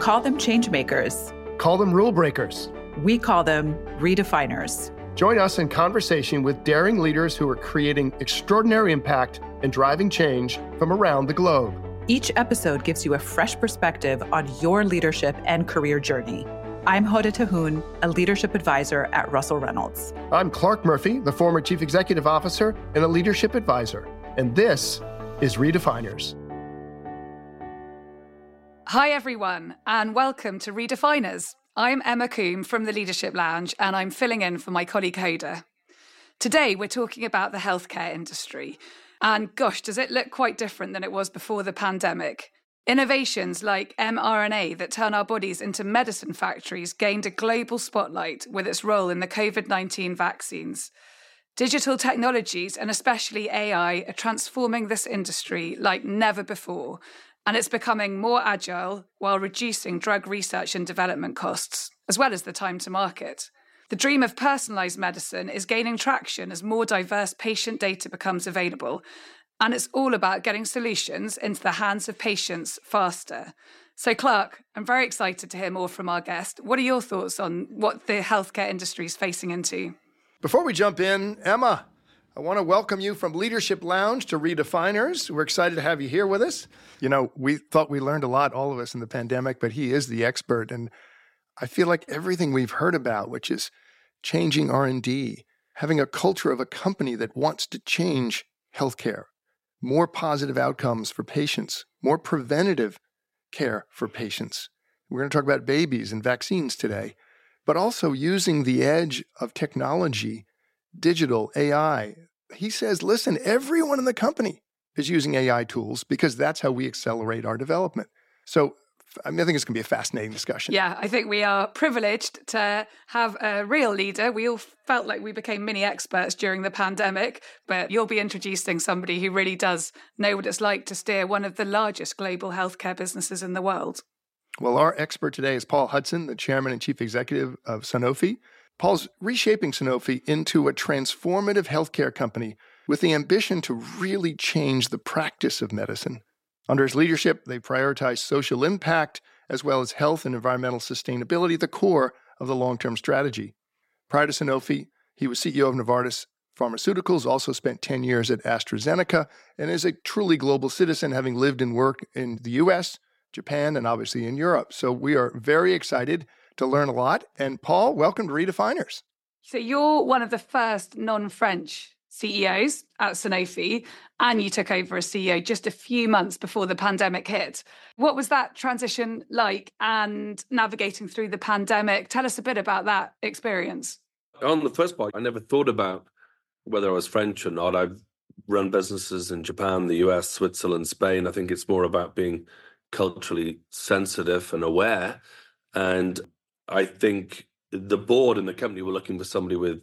Call them change makers. Call them rule breakers. We call them redefiners. Join us in conversation with daring leaders who are creating extraordinary impact and driving change from around the globe. Each episode gives you a fresh perspective on your leadership and career journey. I'm Hoda Tahoun, a leadership advisor at Russell Reynolds. I'm Clarke Murphy, the former chief executive officer and a leadership advisor. And this is Redefiners. Hi, everyone, and welcome to Redefiners. I'm Emma Combe from the Leadership Lounge, and I'm filling in for my colleague Hoda. Today, we're talking about the healthcare industry. And gosh, does it look quite different than it was before the pandemic? Innovations like mRNA that turn our bodies into medicine factories gained a global spotlight with its role in the COVID-19 vaccines. Digital technologies, and especially AI, are transforming this industry like never before. And it's becoming more agile while reducing drug research and development costs, as well as the time to market. The dream of personalised medicine is gaining traction as more diverse patient data becomes available. And it's all about getting solutions into the hands of patients faster. So, Clarke, I'm very excited to hear more from our guest. What are your thoughts on what the healthcare industry is facing into? Before we jump in, Emma, I want to welcome you from Leadership Lounge to Redefiners. We're excited to have you here with us. You know, we thought we learned a lot, all of us, in the pandemic, but he is the expert. And I feel like everything we've heard about, which is changing R&D, having a culture of a company that wants to change healthcare, more positive outcomes for patients, more preventative care for patients. We're going to talk about babies and vaccines today, but also using the edge of technology, digital, AI. He says, listen, everyone in the company is using AI tools because that's how we accelerate our development. So I mean, I think it's going to be a fascinating discussion. Yeah, I think we are privileged to have a real leader. We all felt like we became mini experts during the pandemic, but you'll be introducing somebody who really does know what it's like to steer one of the largest global healthcare businesses in the world. Well, our expert today is Paul Hudson, the chairman and chief executive of Sanofi. Paul's reshaping Sanofi into a transformative healthcare company with the ambition to really change the practice of medicine. Under his leadership, they prioritize social impact as well as health and environmental sustainability, the core of the long-term strategy. Prior to Sanofi, he was CEO of Novartis Pharmaceuticals, also spent 10 years at AstraZeneca, and is a truly global citizen, having lived and worked in the US, Japan, and obviously in Europe. So we are very excited to learn a lot. And Paul, welcome to Redefiners. So you're one of the first non-French CEOs at Sanofi, and you took over as CEO just a few months before the pandemic hit. What was that transition like and navigating through the pandemic? Tell us a bit about that experience. On the first part, I never thought about whether I was French or not. I've run businesses in Japan, the US, Switzerland, Spain. I think it's more about being culturally sensitive and aware. And I think the board and the company were looking for somebody with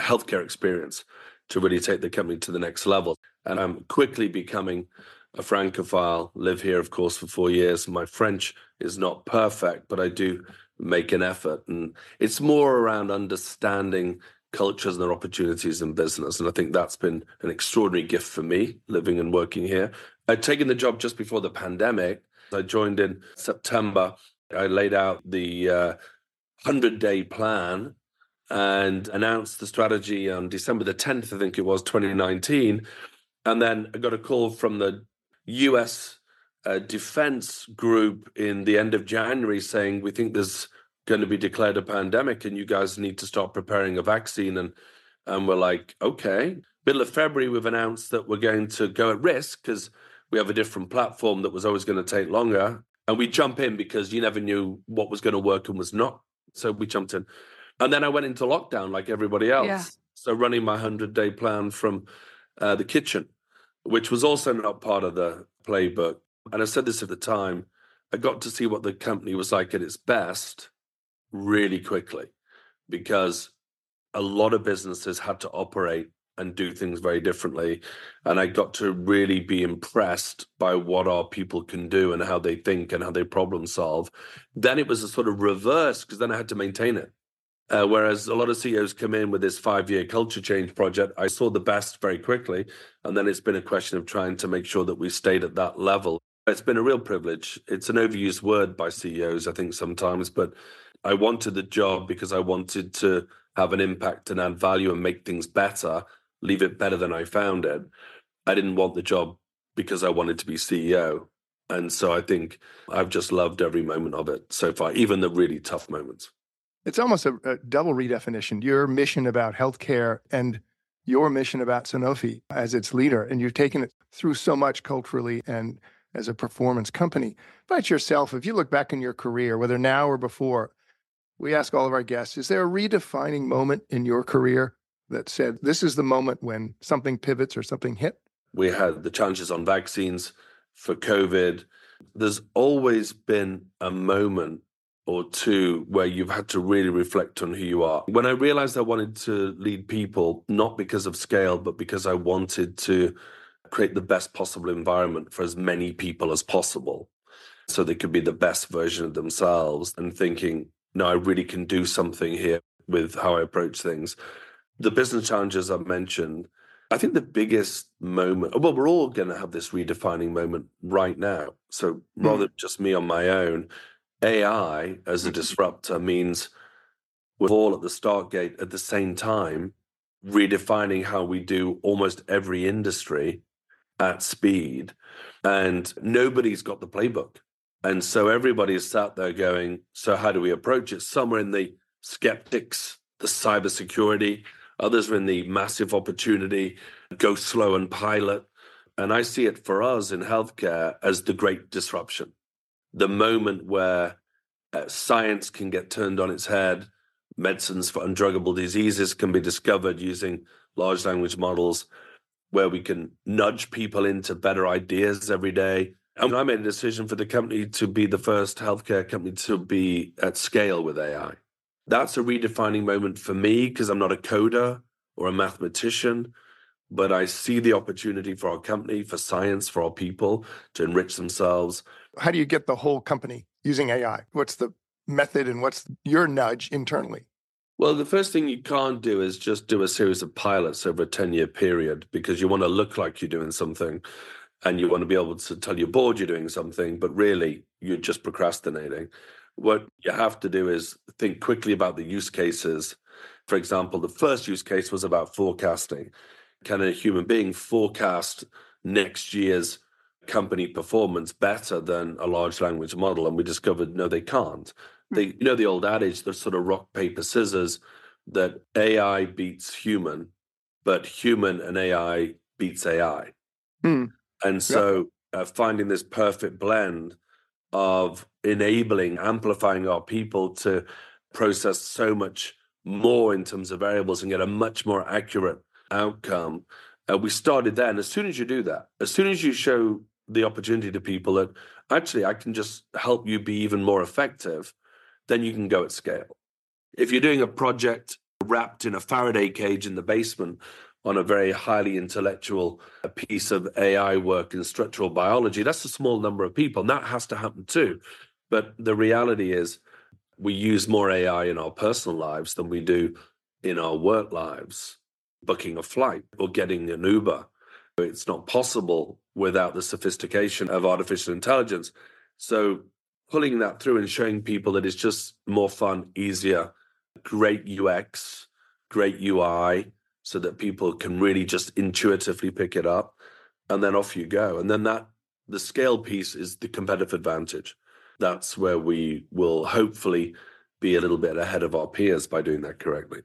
healthcare experience to really take the company to the next level. And I'm quickly becoming a Francophile, live here, of course, for 4 years. My French is not perfect, but I do make an effort. And it's more around understanding cultures and their opportunities in business. And I think that's been an extraordinary gift for me, living and working here. I'd taken the job just before the pandemic. I joined in September. I laid out the 100-day plan and announced the strategy on December the 10th, I think it was, 2019. And then I got a call from the US defense group in the end of January saying, we think there's going to be declared a pandemic and you guys need to start preparing a vaccine. And we're like, okay. Middle of February, we've announced that we're going to go at risk because we have a different platform that was always going to take longer. And we jump in because you never knew what was going to work and was not. So we jumped in. And then I went into lockdown like everybody else. Yeah. So running my 100-day plan from the kitchen, which was also not part of the playbook. And I said this at the time, I got to see what the company was like at its best really quickly because a lot of businesses had to operate and do things very differently. And I got to really be impressed by what our people can do and how they think and how they problem solve. Then it was a sort of reverse because then I had to maintain it. Whereas a lot of CEOs come in with this 5-year culture change project, I saw the best very quickly. And then it's been a question of trying to make sure that we stayed at that level. It's been a real privilege. It's an overused word by CEOs, I think, sometimes, but I wanted the job because I wanted to have an impact and add value and make things better, leave it better than I found it. I didn't want the job because I wanted to be CEO. And so I think I've just loved every moment of it so far, even the really tough moments. It's almost a double redefinition, your mission about healthcare and your mission about Sanofi as its leader. And you've taken it through so much culturally and as a performance company. But yourself, if you look back in your career, whether now or before, we ask all of our guests, is there a redefining moment in your career that said, this is the moment when something pivots or something hit? We had the challenges on vaccines for COVID. There's always been a moment or two where you've had to really reflect on who you are. When I realized I wanted to lead people, not because of scale, but because I wanted to create the best possible environment for as many people as possible so they could be the best version of themselves, and thinking, no, I really can do something here with how I approach things. The business challenges I've mentioned, I think the biggest moment, well, we're all going to have this redefining moment right now. So rather than just me on my own, AI as a disruptor means we're all at the start gate at the same time, redefining how we do almost every industry at speed. And nobody's got the playbook. And so everybody's sat there going, so how do we approach it? Some are in the skeptics, the cybersecurity. Others are in the massive opportunity, go slow and pilot. And I see it for us in healthcare as the great disruption, the moment where science can get turned on its head, medicines for undruggable diseases can be discovered using large language models, where we can nudge people into better ideas every day. And I made a decision for the company to be the first healthcare company to be at scale with AI. That's a redefining moment for me because I'm not a coder or a mathematician, but I see the opportunity for our company, for science, for our people to enrich themselves. How do you get the whole company using AI? What's the method and what's your nudge internally? Well, the first thing you can't do is just do a series of pilots over a 10-year period, because you want to look like you're doing something and you want to be able to tell your board you're doing something, but really you're just procrastinating. What you have to do is think quickly about the use cases. For example, the first use case was about forecasting. Can a human being forecast next year's company performance better than a large language model? And we discovered, no, they can't. You know the old adage, the sort of rock, paper, scissors, that AI beats human, but human and AI beats AI. And so finding this perfect blend of enabling, amplifying our people to process so much more in terms of variables and get a much more accurate outcome. We started there. And as soon as you do that, as soon as you show the opportunity to people that actually I can just help you be even more effective, then you can go at scale. If you're doing a project wrapped in a Faraday cage in the basement on a very highly intellectual piece of AI work in structural biology, that's a small number of people, and that has to happen too. But the reality is we use more AI in our personal lives than we do in our work lives, booking a flight or getting an Uber. It's not possible without the sophistication of artificial intelligence. So pulling that through and showing people that it's just more fun, easier, great UX, great UI, so that people can really just intuitively pick it up, and then off you go. And then the scale piece is the competitive advantage. That's where we will hopefully be a little bit ahead of our peers by doing that correctly.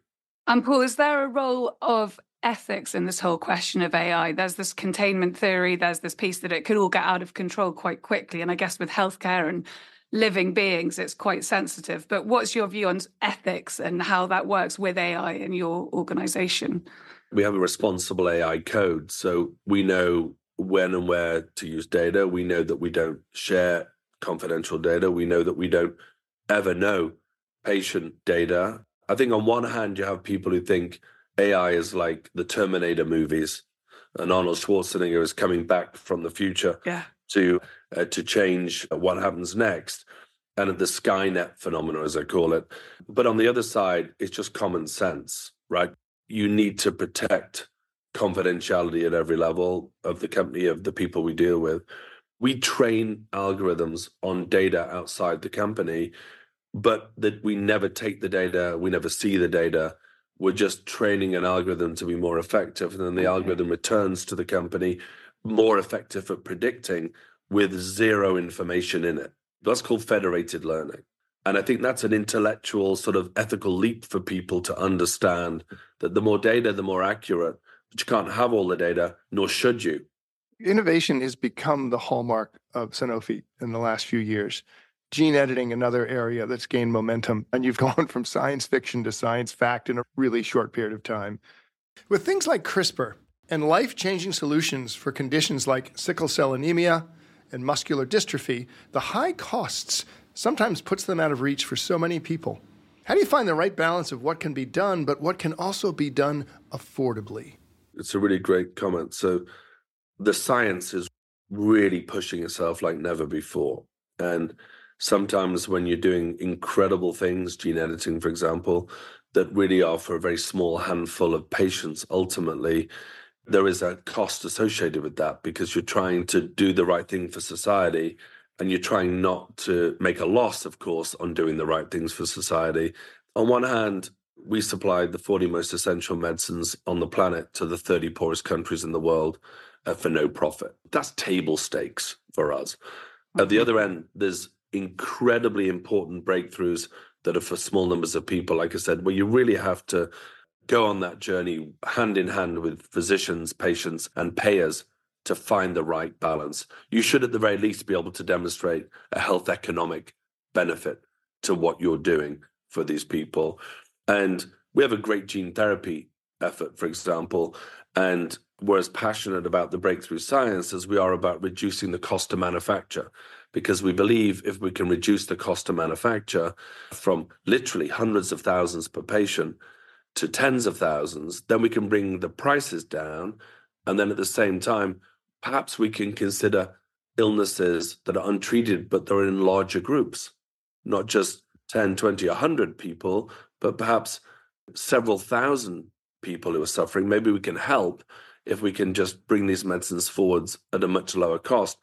And Paul, is there a role of ethics in this whole question of AI? There's this containment theory, there's this piece that it could all get out of control quite quickly. And I guess with healthcare and living beings, it's quite sensitive. But what's your view on ethics and how that works with AI in your organization? We have a responsible AI code. So we know when and where to use data. We know that we don't share confidential data. We know that we don't ever know patient data. I think on one hand, you have people who think AI is like the Terminator movies, and Arnold Schwarzenegger is coming back from the future. Yeah. To change what happens next, and the Skynet phenomenon, as I call it. But on the other side, it's just common sense, right? You need to protect confidentiality at every level of the company, of the people we deal with. we train algorithms on data outside the company, but that we never take the data, we never see the data. We're just training an algorithm to be more effective, and then the algorithm returns to the company more effective at predicting with zero information in it. That's called federated learning. And I think that's an intellectual sort of ethical leap for people to understand that the more data, the more accurate, but you can't have all the data, nor should you. Innovation has become the hallmark of Sanofi in the last few years. Gene editing, another area that's gained momentum. And you've gone from science fiction to science fact in a really short period of time. With things like CRISPR and life-changing solutions for conditions like sickle cell anemia and muscular dystrophy, the high costs sometimes puts them out of reach for so many people. How do you find the right balance of what can be done, but what can also be done affordably? It's a really great comment. So the science is really pushing itself like never before. And sometimes when you're doing incredible things, gene editing, for example, that really are for a very small handful of patients, ultimately, there is a cost associated with that because you're trying to do the right thing for society. And you're trying not to make a loss, of course, on doing the right things for society. On one hand, we supplied the 40 most essential medicines on the planet to the 30 poorest countries in the world for no profit. That's table stakes for us. At the other end, there's incredibly important breakthroughs that are for small numbers of people, like I said, where you really have to go on that journey hand in hand with physicians, patients, and payers to find the right balance. You should at the very least be able to demonstrate a health economic benefit to what you're doing for these people. And we have a great gene therapy effort, for example, and we're as passionate about the breakthrough science as we are about reducing the cost to manufacture, because we believe if we can reduce the cost to manufacture from literally hundreds of thousands per patient to tens of thousands, then we can bring the prices down. And then at the same time, perhaps we can consider illnesses that are untreated, but they're in larger groups, not just 10, 20, 100 people, but perhaps several thousand people who are suffering. Maybe we can help if we can just bring these medicines forwards at a much lower cost.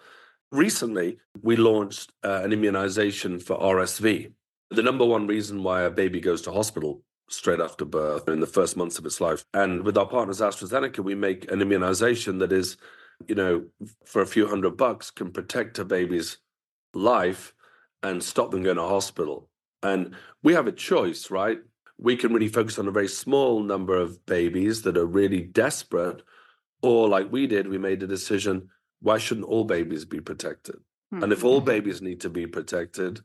Recently, we launched an immunization for RSV. The number one reason why a baby goes to hospital straight after birth in the first months of its life. And with our partners, AstraZeneca, we make an immunization that is, you know, for a few $100 can protect a baby's life and stop them going to hospital. And we have a choice, right? We can really focus on a very small number of babies that are really desperate, or like we did, we made a decision, why shouldn't all babies be protected? Mm-hmm. And if all babies need to be protected,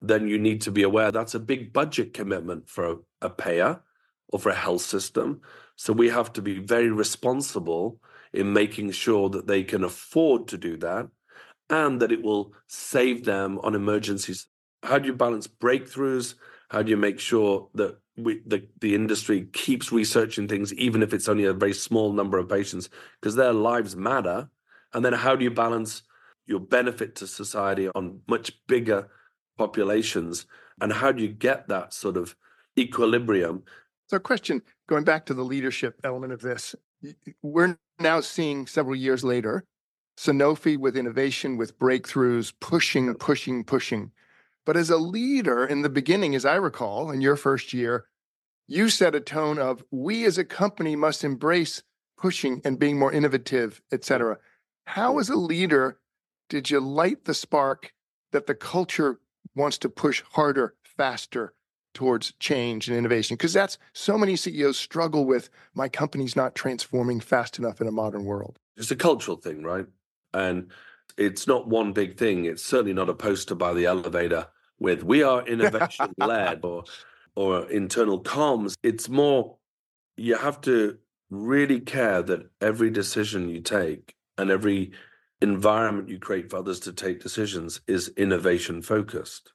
then you need to be aware that's a big budget commitment for a payer or for a health system. So we have to be very responsible in making sure that they can afford to do that and that it will save them on emergencies. How do you balance breakthroughs? How do you make sure that the industry keeps researching things, even if it's only a very small number of patients, because their lives matter? And then how do you balance your benefit to society on much bigger populations, and how do you get that sort of equilibrium? So a question, going back to the leadership element of this, we're now seeing several years later, Sanofi with innovation, with breakthroughs, pushing. But as a leader in the beginning, as I recall, in your first year, you set a tone of, we as a company must embrace pushing and being more innovative, et cetera. How as a leader did you light the spark that the culture wants to push harder, faster towards change and innovation? Because that's so many CEOs struggle with, my company's not transforming fast enough in a modern world. It's a cultural thing, right? And it's not one big thing. It's certainly not a poster by the elevator with, we are innovation-led or internal comms. It's more, you have to really care that every decision you take and every environment you create for others to take decisions is innovation focused.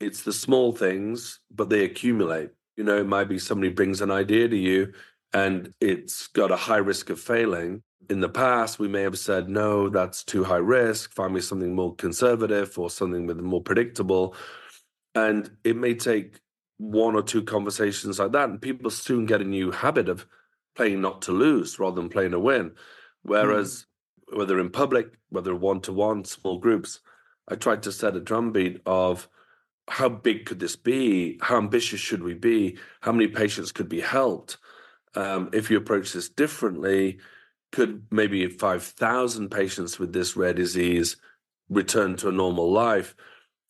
It's the small things, but they accumulate. You know, it might be somebody brings an idea to you and it's got a high risk of failing. In the past, we may have said, no, that's too high risk. Find me something more conservative or something with more predictable. And it may take one or two conversations like that. And people soon get a new habit of playing not to lose rather than playing to win. Whereas whether in public, whether one-to-one, small groups, I tried to set a drumbeat of how big could this be? How ambitious should we be? How many patients could be helped? If you approach this differently, could maybe 5,000 patients with this rare disease return to a normal life?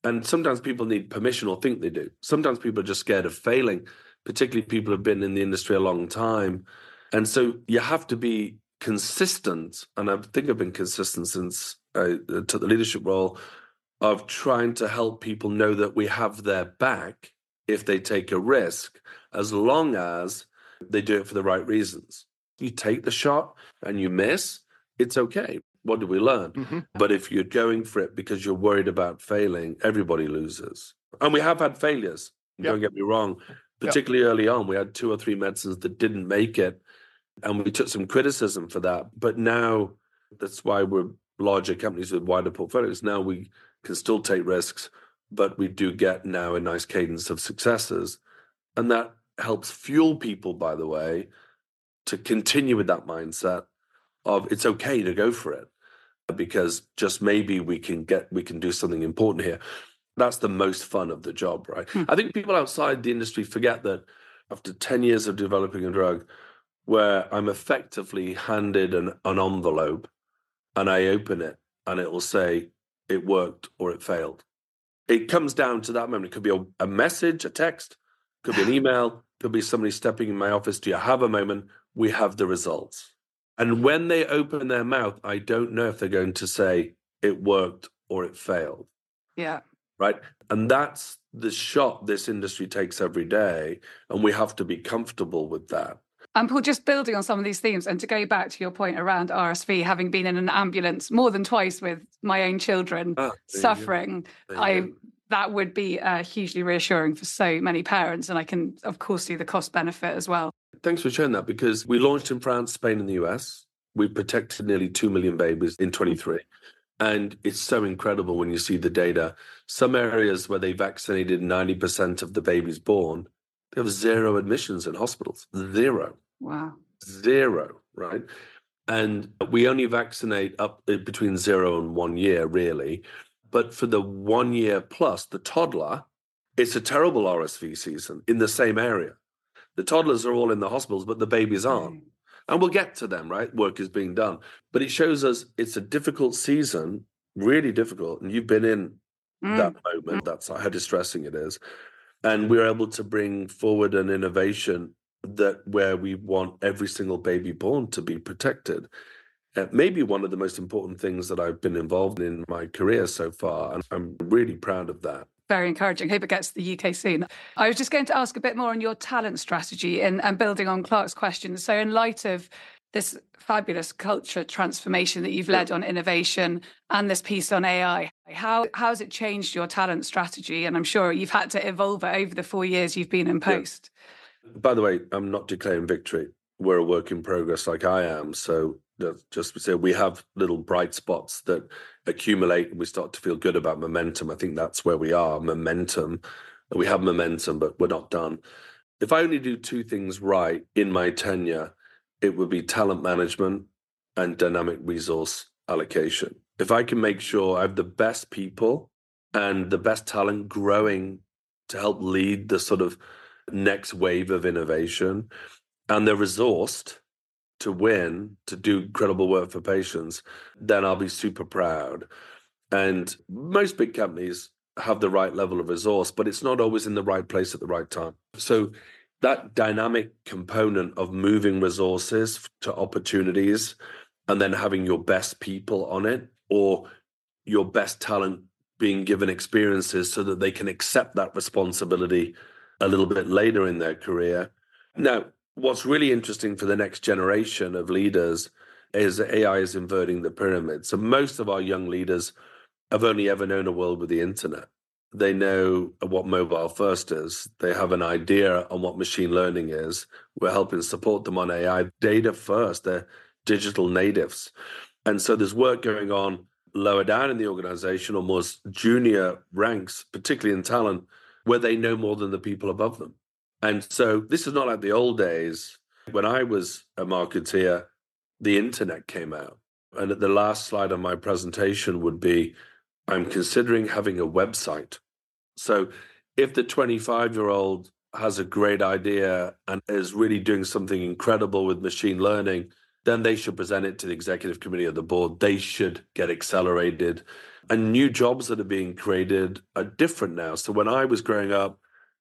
And sometimes people need permission or think they do. Sometimes people are just scared of failing, particularly people who have been in the industry a long time. And so you have to be consistent, and I think I've been consistent since I took the leadership role, of trying to help people know that we have their back if they take a risk, as long as they do it for the right reasons. You take the shot and you miss, it's okay. What do we learn? Mm-hmm. But if you're going for it because you're worried about failing, everybody loses. And we have had failures, don't get me wrong. Particularly early on, we had 2 or 3 medicines that didn't make it, and we took some criticism for that. But now, that's why we're larger companies with wider portfolios. Now we can still take risks, but we do get now a nice cadence of successes. And that helps fuel people, by the way, to continue with that mindset of it's okay to go for it, because just maybe we can do something important here. That's the most fun of the job, right? I think people outside the industry forget that after 10 years of developing a drug where I'm effectively handed an envelope and I open it and it will say it worked or it failed. It comes down to that moment. It could be a message, a text, could be an email, could be somebody stepping in my office. Do you have a moment? We have the results. And when they open their mouth, I don't know if they're going to say it worked or it failed. Yeah. Right. And that's the shot this industry takes every day. And we have to be comfortable with that. And Paul, just building on some of these themes and to go back to your point around RSV, having been in an ambulance more than twice with my own children suffering, that would be hugely reassuring for so many parents. And I can, of course, see the cost benefit as well. Thanks for sharing that, because we launched in France, Spain and the US. We protected nearly 2 million babies in 23. And it's so incredible when you see the data. Some areas where they vaccinated 90% of the babies born, there was 0 admissions in hospitals. 0. Wow. 0, right? And we only vaccinate up between 0 and 1 year, really. But for the 1 year plus, the toddler, it's a terrible RSV season in the same area. The toddlers are all in the hospitals, but the babies aren't. And we'll get to them, right? Work is being done. But it shows us it's a difficult season, really difficult. And you've been in that moment. That's how distressing it is. And we're able to bring forward an innovation that where we want every single baby born to be protected. Maybe one of the most important things that I've been involved in my career so far. And I'm really proud of that. Very encouraging. Hope it gets to the UK soon. I was just going to ask a bit more on your talent strategy and building on Clarke's question. So in light of this fabulous culture transformation that you've led on innovation and this piece on AI, how has it changed your talent strategy? And I'm sure you've had to evolve it over the 4 years you've been in post. Yeah. By the way, I'm not declaring victory. We're a work in progress like I am. So just to say we have little bright spots that accumulate and we start to feel good about momentum. I think that's where we are, momentum. We have momentum, but we're not done. If I only do 2 things right in my tenure, it would be talent management and dynamic resource allocation. If I can make sure I have the best people and the best talent growing to help lead the sort of next wave of innovation, and they're resourced to win, to do incredible work for patients, then I'll be super proud. And most big companies have the right level of resource, but it's not always in the right place at the right time. So that dynamic component of moving resources to opportunities and then having your best people on it or your best talent being given experiences so that they can accept that responsibility a little bit later in their career. Now, what's really interesting for the next generation of leaders is AI is inverting the pyramid. So most of our young leaders have only ever known a world with the internet. They know what mobile first is. They have an idea on what machine learning is. We're helping support them on AI. Data first, they're digital natives. And so there's work going on lower down in the organization, almost junior ranks, particularly in talent, where they know more than the people above them. And so this is not like the old days. When I was a marketeer, the internet came out. and at the last slide of my presentation would be, I'm considering having a website. So if the 25-year-old has a great idea and is really doing something incredible with machine learning, then they should present it to the executive committee of the board. They should get accelerated. And new jobs that are being created are different now. So when I was growing up,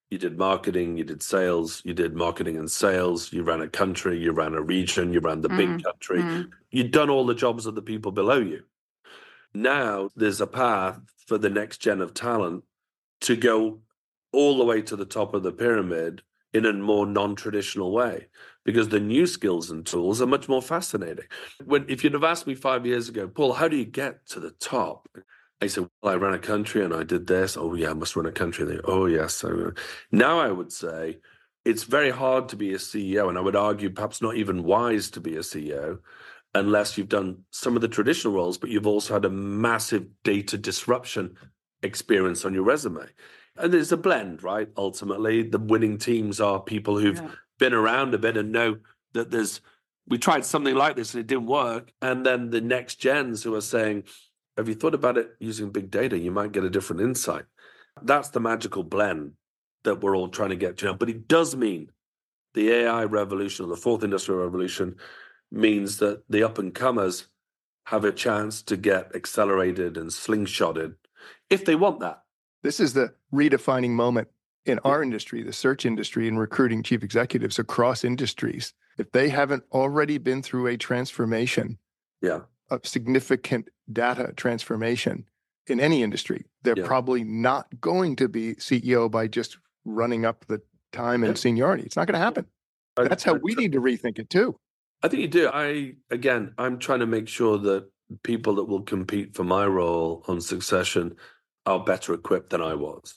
you did marketing, you did sales, you did marketing and sales, you ran a country, you ran a region, you ran the big country. You'd done all the jobs of the people below you. Now there's a path for the next gen of talent to go all the way to the top of the pyramid in a more non-traditional way, because the new skills and tools are much more fascinating. If you'd have asked me 5 years ago, Paul, how do you get to the top? I said, well, I ran a country and I did this. Oh, yeah, I must run a country. And they, oh, yes. Now I would say it's very hard to be a CEO, and I would argue perhaps not even wise to be a CEO unless you've done some of the traditional roles, but you've also had a massive data disruption experience on your resume. And there's a blend, right? Ultimately, the winning teams are people who've been around a bit and know that we tried something like this and it didn't work. And then the next gens who are saying, have you thought about it using big data? You might get a different insight. That's the magical blend that we're all trying to get to now. But it does mean the AI revolution, or the fourth industrial revolution, means that the up-and-comers have a chance to get accelerated and slingshotted if they want that. This is the redefining moment in our industry, the search industry, in recruiting chief executives across industries. If they haven't already been through a transformation, a significant data transformation in any industry, they're probably not going to be CEO by just running up the time and seniority. It's not going to happen. That's how we need to rethink it too. I think you do. I'm trying to make sure that people that will compete for my role on Succession are better equipped than I was.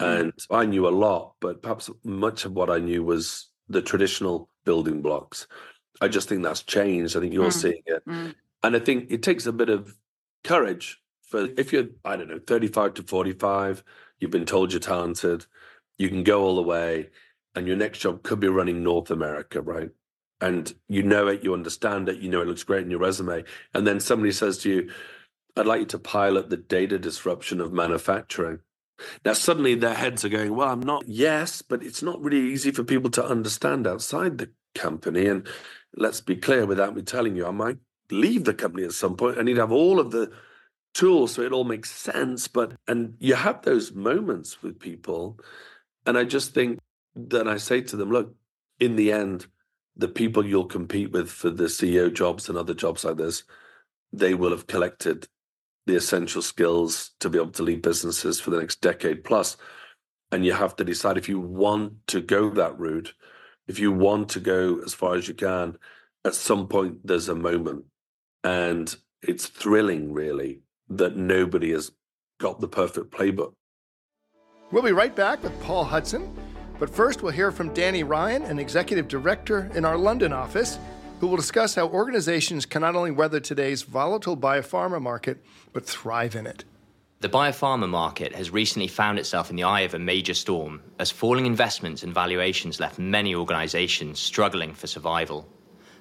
And I knew a lot, but perhaps much of what I knew was the traditional building blocks. I just think that's changed. I think you're seeing it. And I think it takes a bit of courage for, if you're, 35 to 45, you've been told you're talented, you can go all the way, and your next job could be running North America, right? And you know it, you understand it, you know it looks great in your resume. And then somebody says to you, I'd like you to pilot the data disruption of manufacturing. Now, suddenly their heads are going, well, I'm not. Yes, but it's not really easy for people to understand outside the company. And let's be clear, without me telling you, I might leave the company at some point. I need to have all of the tools so it all makes sense. And you have those moments with people. And I just think that I say to them, look, in the end, the people you'll compete with for the CEO jobs and other jobs like this, they will have collected the essential skills to be able to lead businesses for the next decade plus. And you have to decide if you want to go that route, if you want to go as far as you can. At some point, there's a moment. And it's thrilling, really, that nobody has got the perfect playbook. We'll be right back with Paul Hudson. But first, we'll hear from Danny Ryan, an executive director in our London office, who will discuss how organizations can not only weather today's volatile biopharma market, but thrive in it. The biopharma market has recently found itself in the eye of a major storm, as falling investments and valuations left many organizations struggling for survival.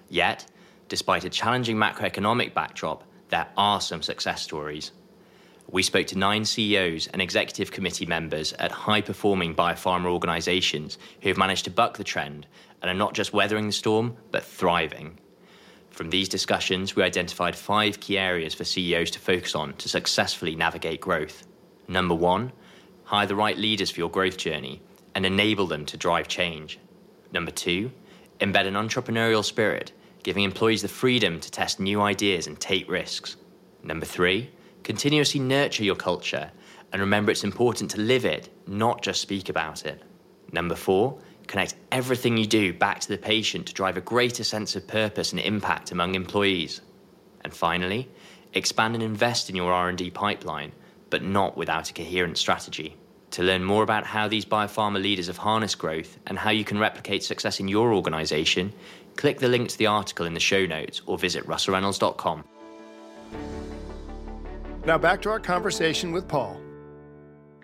Yet, despite a challenging macroeconomic backdrop, there are some success stories. We spoke to 9 CEOs and executive committee members at high-performing biopharma organizations who have managed to buck the trend and are not just weathering the storm, but thriving. From these discussions, we identified 5 key areas for CEOs to focus on to successfully navigate growth. Number 1, hire the right leaders for your growth journey and enable them to drive change. Number 2, embed an entrepreneurial spirit, giving employees the freedom to test new ideas and take risks. Number 3, continuously nurture your culture and remember it's important to live it, not just speak about it. Number 4, connect everything you do back to the patient to drive a greater sense of purpose and impact among employees. And finally, expand and invest in your R&D pipeline, but not without a coherent strategy. To learn more about how these biopharma leaders have harnessed growth and how you can replicate success in your organization, click the link to the article in the show notes or visit russellreynolds.com. Now back to our conversation with Paul.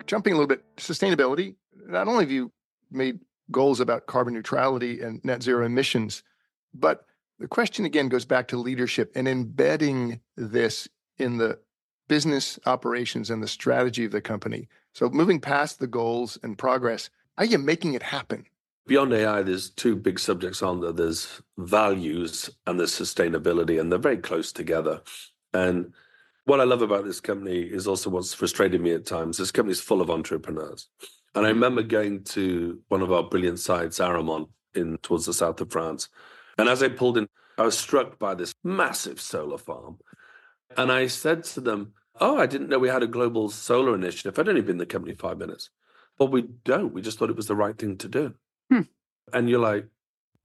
Jumping a little bit, sustainability. Not only have you made goals about carbon neutrality and net zero emissions, but The question again goes back to leadership and embedding this in the business operations and the strategy of the company. So moving past the goals and progress, are you making it happen? Beyond AI, there's two big subjects on there. There's values and there's sustainability, and they're very close together. And what I love about this company is also what's frustrated me at times. This company's full of entrepreneurs. And I remember going to one of our brilliant sites, Aramon, towards the south of France. And as I pulled in, I was struck by this massive solar farm. And I said to them, oh, I didn't know we had a global solar initiative. I'd only been in the company 5 minutes. But we don't. We just thought it was the right thing to do. And you're like,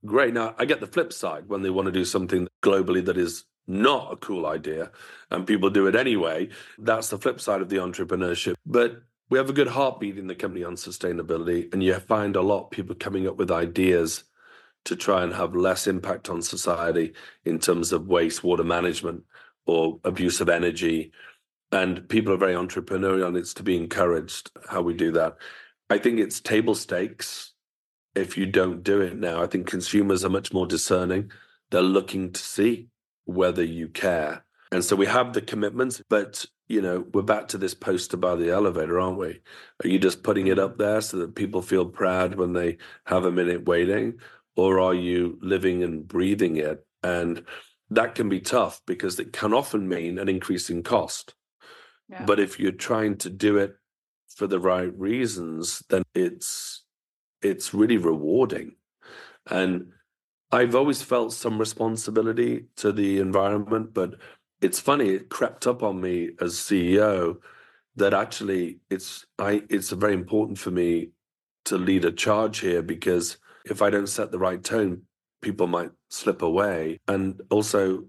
great. Now, I get the flip side when they want to do something globally that is not a cool idea and people do it anyway. That's the flip side of the entrepreneurship. But we have a good heartbeat in the company on sustainability. And you find a lot of people coming up with ideas to try and have less impact on society in terms of waste, water management, or abuse of energy. And people are very entrepreneurial, and it's to be encouraged how we do that. I think it's table stakes. If you don't do it now, I think consumers are much more discerning. They're looking to see whether you care. And so we have the commitments, but, you know, we're back to this poster by the elevator, aren't we? Are you just putting it up there so that people feel proud when they have a minute waiting? Or are you living and breathing it? And that can be tough because it can often mean an increase in cost. Yeah. But if you're trying to do it for the right reasons, then it's really rewarding. And I've always felt some responsibility to the environment, but it's funny, it crept up on me as CEO that actually it's very important for me to lead a charge here, because if I don't set the right tone, people might slip away. And also,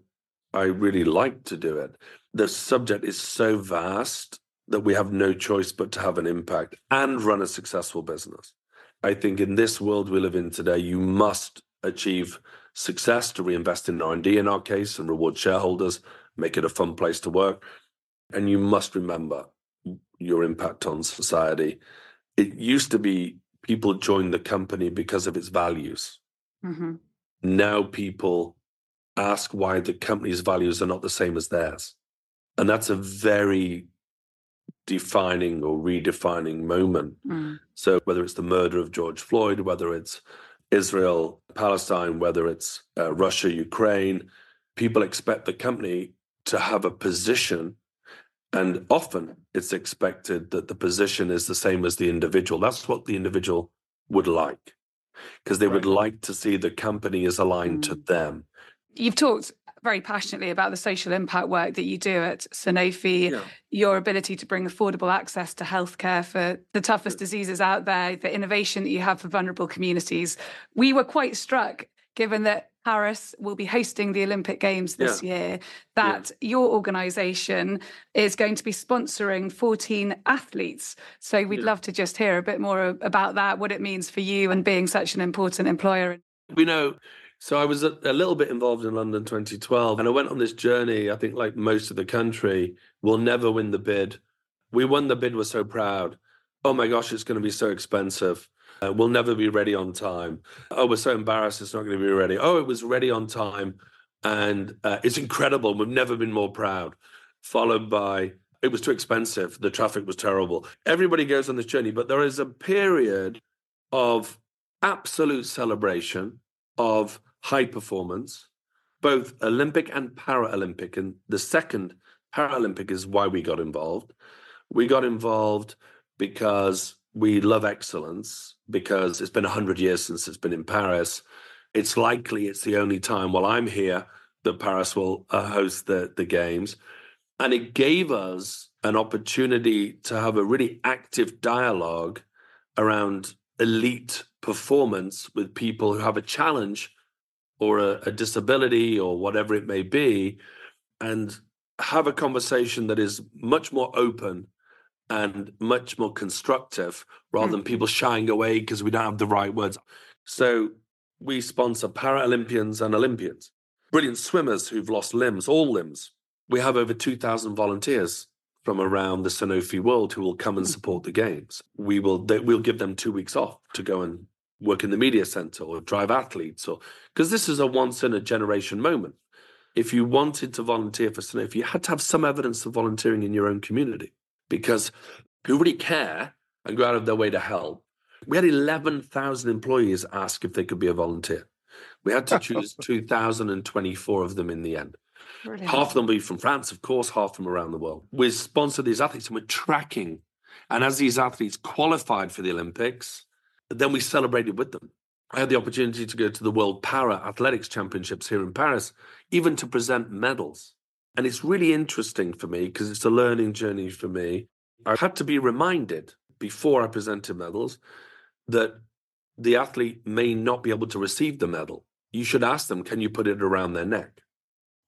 I really like to do it. The subject is so vast that we have no choice but to have an impact and run a successful business. I think in this world we live in today, you must achieve success to reinvest in R&D in our case and reward shareholders, make it a fun place to work. And you must remember your impact on society. It used to be people joined the company because of its values. Mm-hmm. Now people ask why the company's values are not the same as theirs. And that's a very defining or redefining moment. Mm. So whether it's the murder of George Floyd, whether it's Israel, Palestine, whether it's Russia, Ukraine, people expect the company to have a position. And often it's expected that the position is the same as the individual. That's what the individual would like, because they would like to see the company is aligned to them. You've talked very passionately about the social impact work that you do at Sanofi, your ability to bring affordable access to healthcare for the toughest diseases out there, the innovation that you have for vulnerable communities. We were quite struck, given that Paris will be hosting the Olympic Games this year, that your organisation is going to be sponsoring 14 athletes. So we'd love to just hear a bit more about that, what it means for you and being such an important employer. We know. So I was a little bit involved in London 2012, and I went on this journey. I think, like most of the country, we'll never win the bid. We won the bid. We're so proud. Oh my gosh, it's going to be so expensive. We'll never be ready on time. Oh, we're so embarrassed. It's not going to be ready. Oh, it was ready on time, and it's incredible. We've never been more proud. Followed by, it was too expensive. The traffic was terrible. Everybody goes on this journey, but there is a period of absolute celebration of high performance, both Olympic and Paralympic. And the second Paralympic is why we got involved. We got involved because we love excellence, because it's been 100 years since it's been in Paris. It's likely it's the only time while I'm here that Paris will host the Games. And it gave us an opportunity to have a really active dialogue around elite performance with people who have a challenge or a disability or whatever it may be, and have a conversation that is much more open and much more constructive rather than people shying away because we don't have the right words. So we sponsor Paralympians and Olympians, brilliant swimmers who've lost limbs, all limbs. We have over 2,000 volunteers from around the Sanofi world who will come and support the Games. We'll give them 2 weeks off to go and work in the media center or drive athletes, or because this is a once in a generation moment. If you wanted to volunteer for Sanofi, you had to have some evidence of volunteering in your own community, because who really care and go out of their way to help? We had 11,000 employees ask if they could be a volunteer. We had to choose 2,024 of them in the end. Brilliant. Half of them will be from France, of course, half from around the world. We sponsor these athletes and we're tracking. And as these athletes qualified for the Olympics, then we celebrated with them. I had the opportunity to go to the World Para Athletics Championships here in Paris, even to present medals. And it's really interesting for me because it's a learning journey for me. I had to be reminded before I presented medals that the athlete may not be able to receive the medal. You should ask them, can you put it around their neck?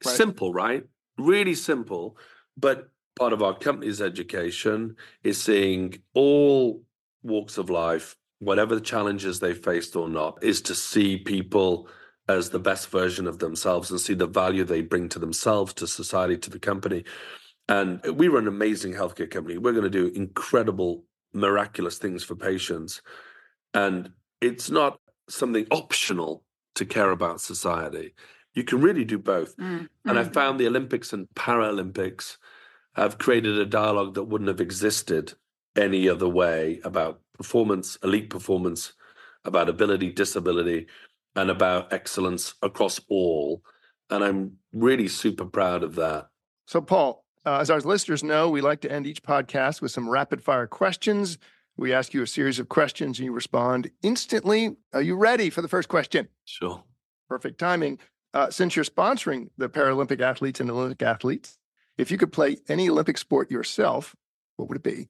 Right. Simple, right? Really simple. But part of our company's education is seeing all walks of life, whatever the challenges they faced or not, is to see people as the best version of themselves and see the value they bring to themselves, to society, to the company. And we were an amazing healthcare company. We're going to do incredible, miraculous things for patients. And it's not something optional to care about society. You can really do both. And I found the Olympics and Paralympics have created a dialogue that wouldn't have existed any other way about performance, elite performance, about ability, disability, and about excellence across all. And I'm really super proud of that. So, Paul, as our listeners know, we like to end each podcast with some rapid-fire questions. We ask you a series of questions and you respond instantly. Are you ready for the first question? Sure. Perfect timing. Since you're sponsoring the Paralympic athletes and Olympic athletes, if you could play any Olympic sport yourself, what would it be?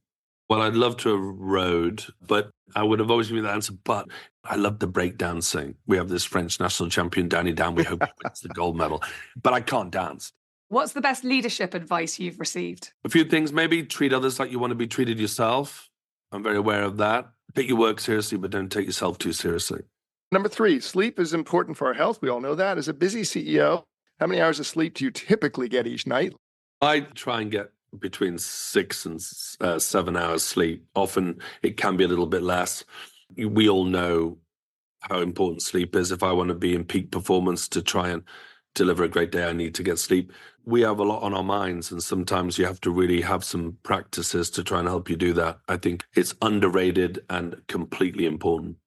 Well, I'd love to have rowed, but I would have always given you the answer. But I love the breakdancing. We have this French national champion, Danny Dan. We hope he wins the gold medal, but I can't dance. What's the best leadership advice you've received? A few things. Maybe treat others like you want to be treated yourself. I'm very aware of that. Take your work seriously, but don't take yourself too seriously. Number three, sleep is important for our health. We all know that. As a busy CEO, how many hours of sleep do you typically get each night? I try and get between 6 and 7 hours sleep. Often it can be a little bit less. We all know how important sleep is. If I want to be in peak performance to try and deliver a great day, I need to get sleep. We have a lot on our minds, and sometimes you have to really have some practices to try and help you do that. I think it's underrated and completely important.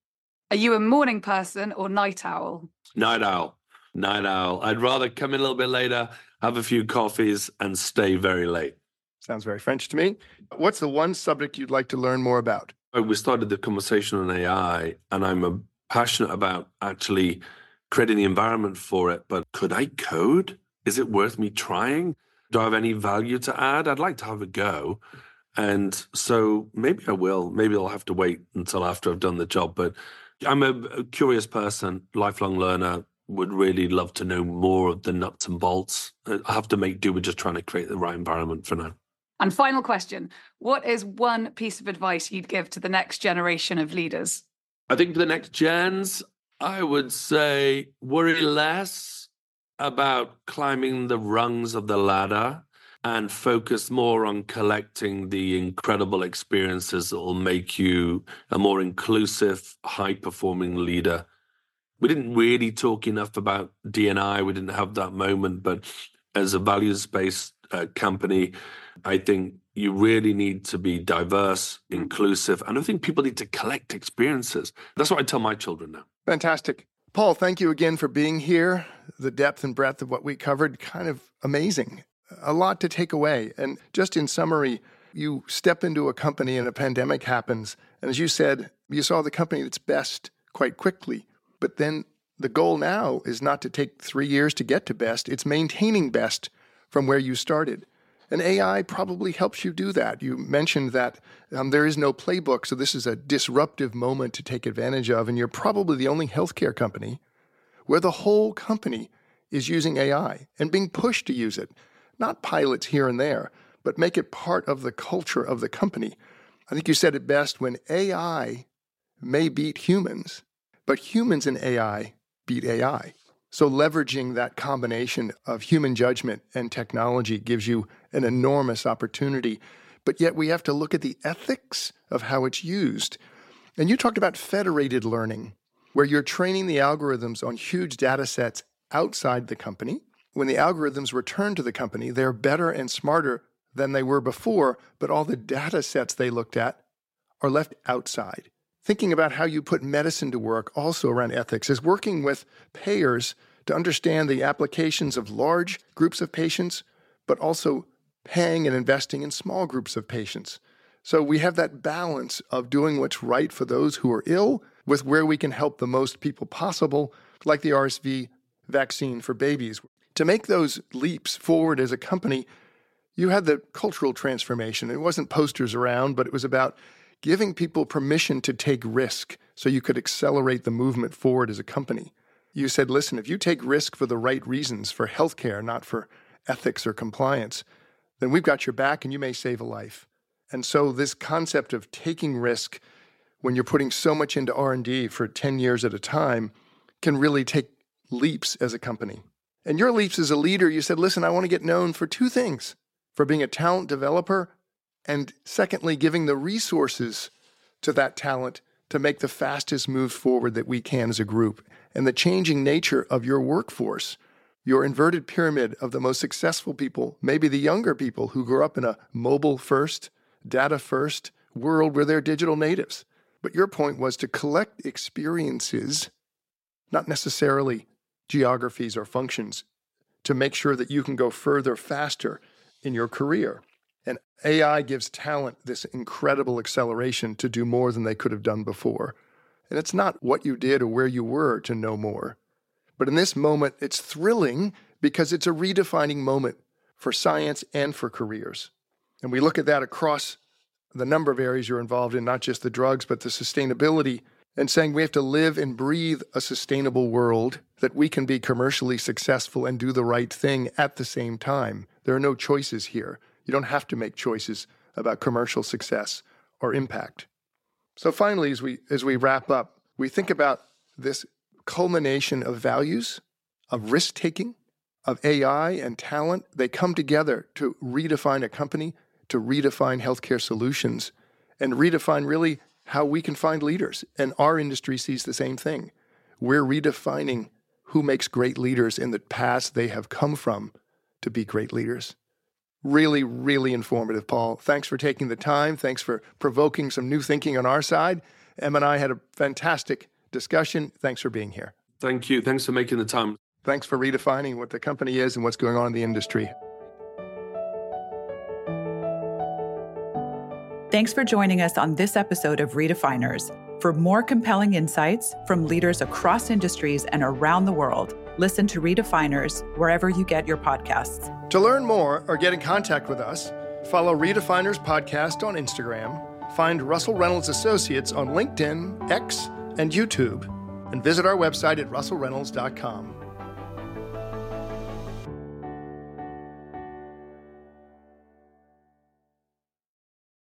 Are you a morning person or night owl? Night owl. Night owl. I'd rather come in a little bit later, have a few coffees, and stay very late. Sounds very French to me. What's the one subject you'd like to learn more about? We started the conversation on AI, and I'm passionate about actually creating the environment for it. But could I code? Is it worth me trying? Do I have any value to add? I'd like to have a go. And so maybe I will. Maybe I'll have to wait until after I've done the job. But I'm a curious person, lifelong learner, would really love to know more of the nuts and bolts. I have to make do with just trying to create the right environment for now. And final question, what is one piece of advice you'd give to the next generation of leaders? I think for the next gens, I would say worry less about climbing the rungs of the ladder and focus more on collecting the incredible experiences that will make you a more inclusive, high-performing leader. We didn't really talk enough about D&I. We didn't have that moment. But as a values-based company, I think you really need to be diverse, inclusive. And I think people need to collect experiences. That's what I tell my children now. Fantastic. Paul, thank you again for being here. The depth and breadth of what we covered, kind of amazing. A lot to take away. And just in summary, you step into a company and a pandemic happens. And as you said, you saw the company that's best quite quickly. But then the goal now is not to take 3 years to get to best. It's maintaining best from where you started. And AI probably helps you do that. You mentioned that there is no playbook, so this is a disruptive moment to take advantage of. And you're probably the only healthcare company where the whole company is using AI and being pushed to use it. Not pilots here and there, but make it part of the culture of the company. I think you said it best when AI may beat humans, but humans and AI beat AI. So leveraging that combination of human judgment and technology gives you an enormous opportunity. But yet we have to look at the ethics of how it's used. And you talked about federated learning. where you're training the algorithms on huge data sets outside the company. When the algorithms return to the company, they're better and smarter than they were before, but all the data sets they looked at are left outside. Thinking about how you put medicine to work also around ethics is working with payers to understand the applications of large groups of patients, but also paying and investing in small groups of patients. So we have that balance of doing what's right for those who are ill with where we can help the most people possible, like the RSV vaccine for babies. To make those leaps forward as a company, you had the cultural transformation. It wasn't posters around, but it was about giving people permission to take risk so you could accelerate the movement forward as a company. You said, listen, if you take risk for the right reasons, for healthcare, not for ethics or compliance, then we've got your back and you may save a life. And so this concept of taking risk when you're putting so much into R&D for 10 years at a time can really take leaps as a company. And your leaps as a leader, you said, listen, I want to get known for two things, for being a talent developer, and secondly, giving the resources to that talent to make the fastest move forward that we can as a group. And the changing nature of your workforce, your inverted pyramid of the most successful people, maybe the younger people who grew up in a mobile-first, data-first world where they're digital natives. But your point was to collect experiences, not necessarily geographies or functions, to make sure that you can go further, faster in your career. And AI gives talent this incredible acceleration to do more than they could have done before. And it's not what you did or where you were to know more. But in this moment, it's thrilling because it's a redefining moment for science and for careers. And we look at that across the number of areas you're involved in, not just the drugs, but the sustainability, and saying we have to live and breathe a sustainable world that we can be commercially successful and do the right thing at the same time. There are no choices here. You don't have to make choices about commercial success or impact. So finally, as we wrap up, we think about this culmination of values, of risk-taking, of AI and talent. They come together to redefine a company, to redefine healthcare solutions, and redefine really how we can find leaders. And our industry sees the same thing. We're redefining who makes great leaders in the past they have come from to be great leaders. Really, really informative, Paul. Thanks for taking the time. Thanks for provoking some new thinking on our side. Em and I had a fantastic discussion. Thanks for being here. Thank you. Thanks for making the time. Thanks for redefining what the company is and what's going on in the industry. Thanks for joining us on this episode of Redefiners. For more compelling insights from leaders across industries and around the world, listen to Redefiners wherever you get your podcasts. To learn more or get in contact with us, follow Redefiners Podcast on Instagram, find Russell Reynolds Associates on LinkedIn, X, and YouTube, and visit our website at russellreynolds.com.